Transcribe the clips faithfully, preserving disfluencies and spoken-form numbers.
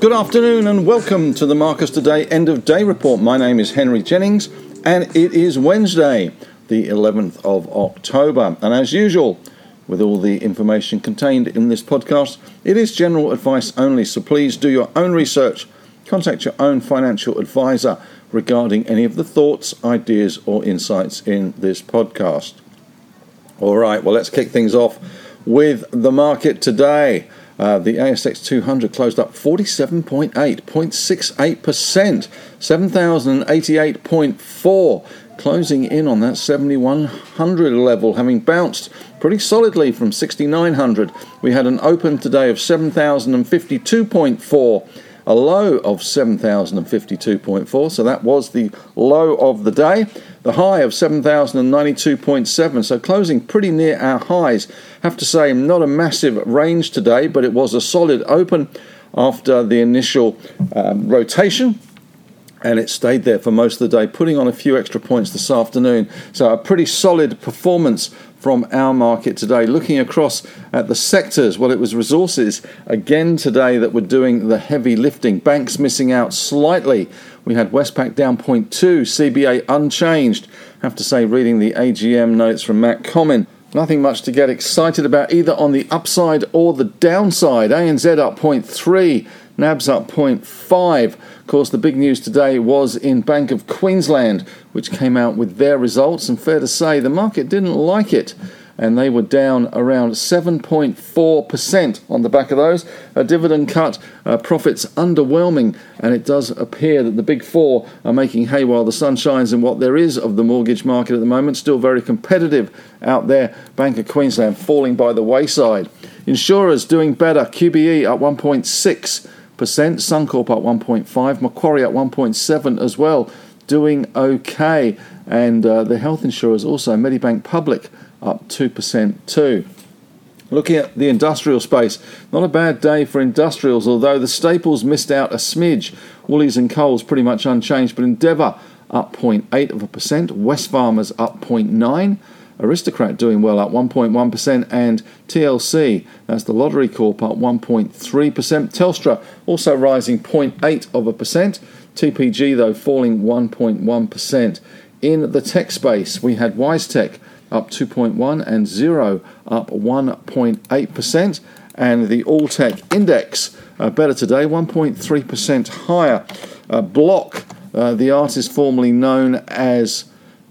Good afternoon and welcome to the Marcus Today End of Day Report. My name is Henry Jennings and it is Wednesday, the eleventh of October. And as usual, with all the information contained in this podcast, it is general advice only, so please do your own research. Contact your own financial advisor regarding any of the thoughts, ideas or insights in this podcast. All right, well, let's kick things off with the market today. Uh, the A S X two hundred closed up forty-seven point eight, zero point six eight percent, seven thousand eighty-eight point four, closing in on that seventy-one hundred level, having bounced pretty solidly from sixty-nine hundred. We had an open today of seven thousand fifty-two point four, a low of seven thousand fifty-two point four, so that was the low of the day. The high of seven thousand ninety-two point seven, so closing pretty near our highs. Have to say, not a massive range today, but it was a solid open after the initial um, rotation, and it stayed there for most of the day, putting on a few extra points this afternoon. So a pretty solid performance from our market today. Looking across at the sectors, well, it was resources again today that were doing the heavy lifting. Banks missing out slightly. We had Westpac down zero point two, C B A unchanged. I have to say, reading the A G M notes from Matt Common, nothing much to get excited about either on the upside or the downside. A N Z up zero point three, N A B's up zero point five. Of course, the big news today was in Bank of Queensland, which came out with their results, and fair to say the market didn't like it, and they were down around seven point four percent on the back of those. A dividend cut, uh, profits underwhelming, and it does appear that the big four are making hay while the sun shines in what there is of the mortgage market at the moment. Still very competitive out there. Bank of Queensland falling by the wayside. Insurers doing better. Q B E up one point six percent, Suncorp up one point five percent, Macquarie up one point seven percent as well, doing okay. And uh, the health insurers also, Medibank Public, up two percent too. Looking at the industrial space, not a bad day for industrials, although the staples missed out a smidge. Woolies and Coles pretty much unchanged, but Endeavour up zero point eight percent, Wesfarmers up zero point nine percent, Aristocrat doing well up one point one percent, and T L C, that's the Lottery Corp, up one point three percent. Telstra also rising zero point eight percent, T P G though falling one point one percent. In the tech space, we had WiseTech up two point one percent and Xero up one point eight percent, and the All Tech Index uh, better today, one point three percent higher. Uh, Block, uh, the artist formerly known as,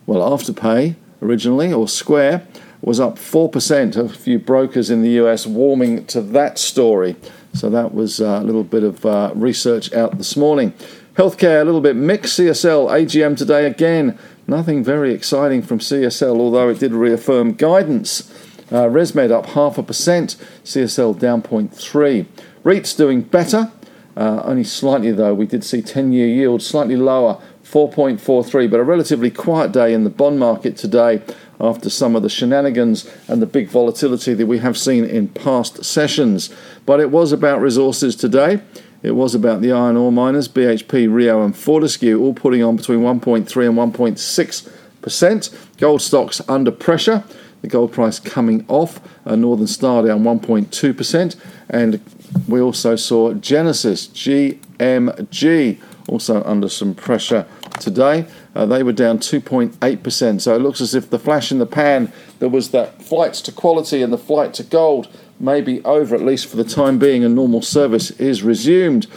well, Afterpay originally, or Square, was up four percent. A few brokers in the U S warming to that story. So that was a little bit of uh, research out this morning. Healthcare, a little bit mixed. C S L, A G M today again. Nothing very exciting from C S L, although it did reaffirm guidance. Uh, ResMed up half a percent, C S L down zero point three. REITs doing better, uh, only slightly though. We did see ten-year yield slightly lower, four point four three, but a relatively quiet day in the bond market today after some of the shenanigans and the big volatility that we have seen in past sessions. But it was about resources today. It was about the iron ore miners, B H P, Rio and Fortescue, all putting on between one point three and one point six percent. Gold stocks under pressure, the gold price coming off, uh, Northern Star down one point two percent. And we also saw Genesis, G M G, also under some pressure today. Uh, they were down two point eight percent. So it looks as if the flash in the pan, there was that flights to quality and the flight to gold, may be over, at least for the time being, and normal service is resumed.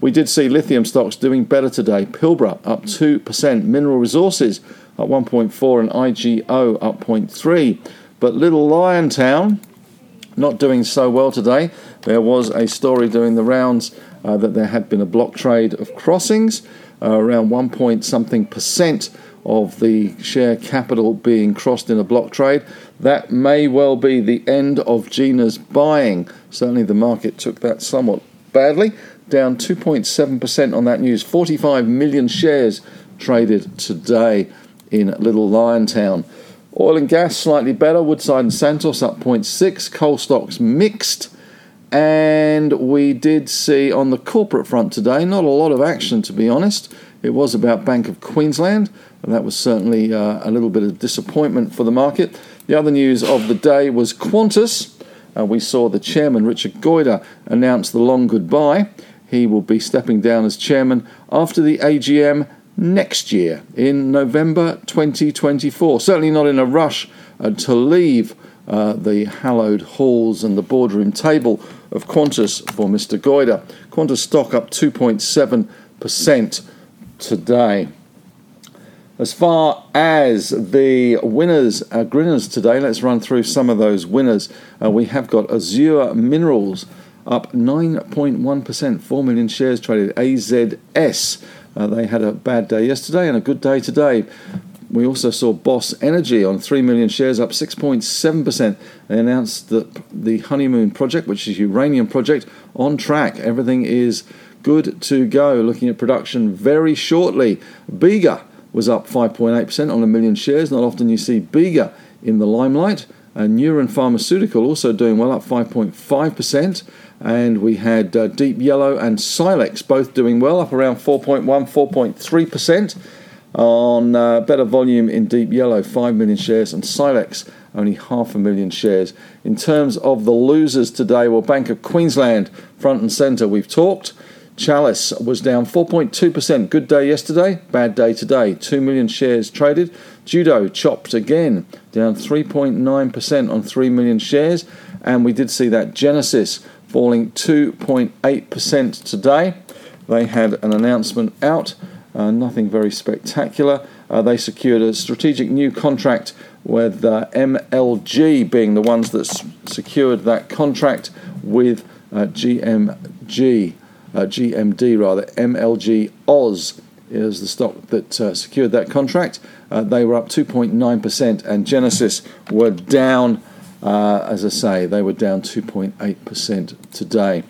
We did see lithium stocks doing better today. Pilbara up two percent, Mineral Resources up one point four percent and I G O up zero point three percent. But Little Lion Town not doing so well today. There was a story doing the rounds uh, that there had been a block trade of crossings, uh, around one point something percent of the share capital being crossed in a block trade. That may well be the end of Gina's buying. Certainly the market took that somewhat badly. Down two point seven percent on that news. forty-five million shares traded today in Little Lion Town. Oil and gas slightly better. Woodside and Santos up zero point six percent. Coal stocks mixed. And we did see on the corporate front today, not a lot of action to be honest. It was about Bank of Queensland, and that was certainly uh, a little bit of disappointment for the market. The other news of the day was Qantas. Uh, we saw the chairman, Richard Goyder, announce the long goodbye. He will be stepping down as chairman after the A G M next year in November twenty twenty-four. Certainly not in a rush uh, to leave uh, the hallowed halls and the boardroom table of Qantas for Mister Goyder. Qantas stock up two point seven percent today. As far as the winners, uh, grinners today, let's run through some of those winners. Uh, we have got Azure Minerals up nine point one percent, four million shares traded. A Z S, uh, they had a bad day yesterday and a good day today. We also saw Boss Energy on three million shares, up six point seven percent. They announced that the Honeymoon project, which is uranium project, on track. Everything is good to go. Looking at production very shortly. Bega was up five point eight percent on a million shares. Not often you see Bega in the limelight. And Neuren Pharmaceutical also doing well, up five point five percent. And we had uh, Deep Yellow and Silex both doing well, up around four point one, four point three percent. On uh, better volume in Deep Yellow, five million shares, and Silex, only half a million shares. In terms of the losers today, well, Bank of Queensland, front and centre, we've talked. Chalice was down four point two percent. Good day yesterday, bad day today. two million shares traded. Judo chopped again, down three point nine percent on three million shares. And we did see that Genesis falling two point eight percent today. They had an announcement out. Uh, nothing very spectacular. Uh, they secured a strategic new contract with uh, M L G being the ones that s- secured that contract with uh, G M G, uh, G M D rather. M L G Oz is the stock that uh, secured that contract. Uh, they were up two point nine percent and Genesis were down, uh, as I say, they were down two point eight percent today.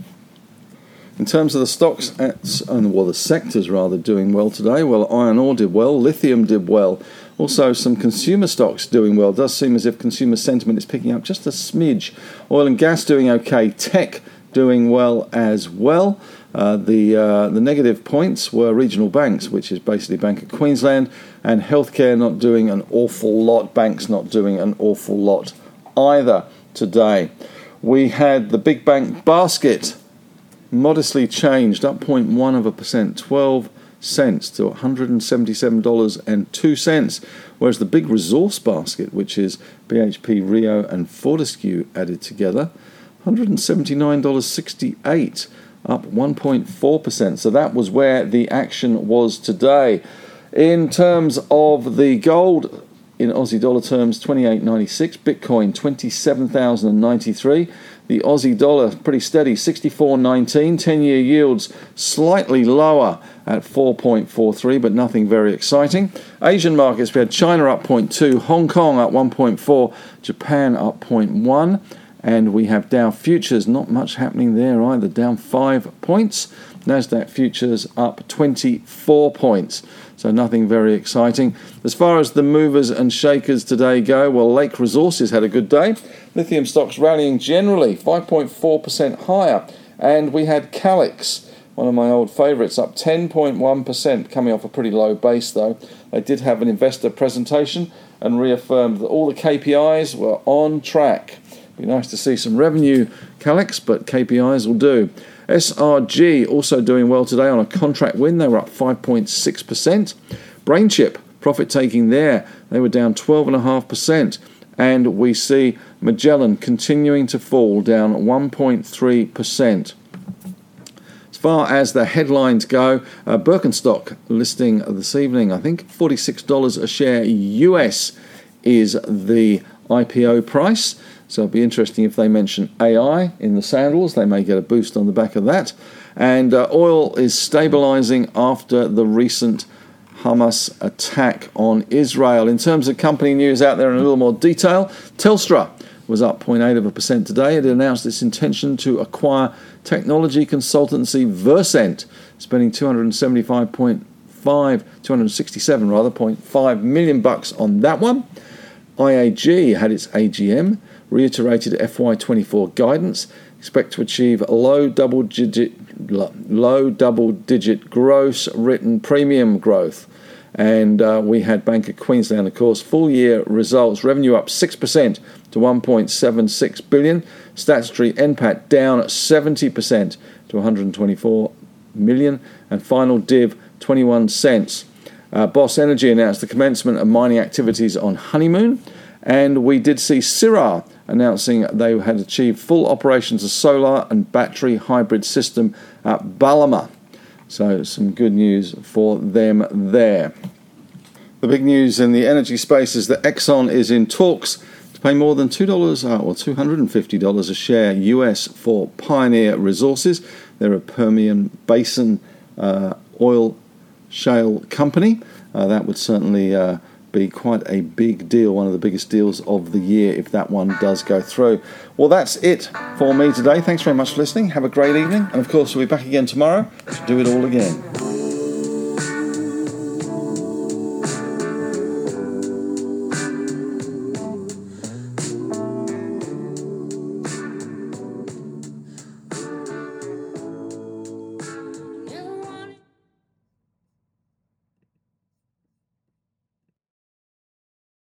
In terms of the stocks, at, and well, the sectors rather, doing well today, well, iron ore did well, lithium did well. Also, some consumer stocks doing well. It does seem as if consumer sentiment is picking up just a smidge. Oil and gas doing okay. Tech doing well as well. Uh, the uh, the negative points were regional banks, which is basically Bank of Queensland, and healthcare not doing an awful lot. Banks not doing an awful lot either today. We had the big bank basket modestly changed, up zero point one of a percent, twelve cents to one hundred seventy-seven dollars and two cents, whereas the big resource basket, which is B H P, Rio and Fortescue added together, one hundred seventy-nine dollars and sixty-eight cents, up one point four percent. So that was where the action was today. In terms of the gold, in Aussie dollar terms, twenty-eight ninety-six, Bitcoin twenty-seven thousand ninety-three, the Aussie dollar pretty steady, sixty-four nineteen, ten-year yields slightly lower at four point four three, but nothing very exciting. Asian markets, we had China up zero point two, Hong Kong up one point four, Japan up zero point one, and we have Dow futures, not much happening there either, down five points. NASDAQ futures up twenty-four points, so nothing very exciting. As far as the movers and shakers today go, well, Lake Resources had a good day. Lithium stocks rallying generally, five point four percent higher. And we had Calix, one of my old favourites, up ten point one percent, coming off a pretty low base though. They did have an investor presentation and reaffirmed that all the K P Is were on track. Be nice to see some revenue, Calix, but K P Is will do. S R G also doing well today on a contract win. They were up five point six percent. Brainchip, profit taking there. They were down twelve point five percent. And we see Magellan continuing to fall, down one point three percent. As far as the headlines go, uh, Birkenstock listing this evening, I think forty-six dollars a share U S is the I P O price. So it'll be interesting if they mention A I in the sandals. They may get a boost on the back of that. And uh, oil is stabilising after the recent Hamas attack on Israel. In terms of company news out there in a little more detail, Telstra was up zero point eight of a percent today. It announced its intention to acquire technology consultancy Versent, spending two hundred seventy-five point five, two hundred sixty-seven rather, point five million bucks on that one. I A G had its A G M, reiterated F Y twenty-four guidance, expect to achieve a low double-digit, low double-digit gross written premium growth. And uh, we had Bank of Queensland, of course, full-year results. Revenue up six percent to one point seven six billion dollars. Statutory N P A T down seventy percent to one hundred twenty-four million dollars. And final div, twenty-one cents. Uh, Boss Energy announced the commencement of mining activities on Honeymoon. And we did see Syrah announcing they had achieved full operations of solar and battery hybrid system at Ballama. So some good news for them there. The big news in the energy space is that Exxon is in talks to pay more than two dollars or two hundred fifty dollars a share U S for Pioneer Resources. They're a Permian Basin uh, oil shale company. Uh, that would certainly uh, be quite a big deal, one of the biggest deals of the year if that one does go through. Well, that's it for me today. Thanks very much for listening. Have a great evening. And of course, we'll be back again tomorrow to do it all again.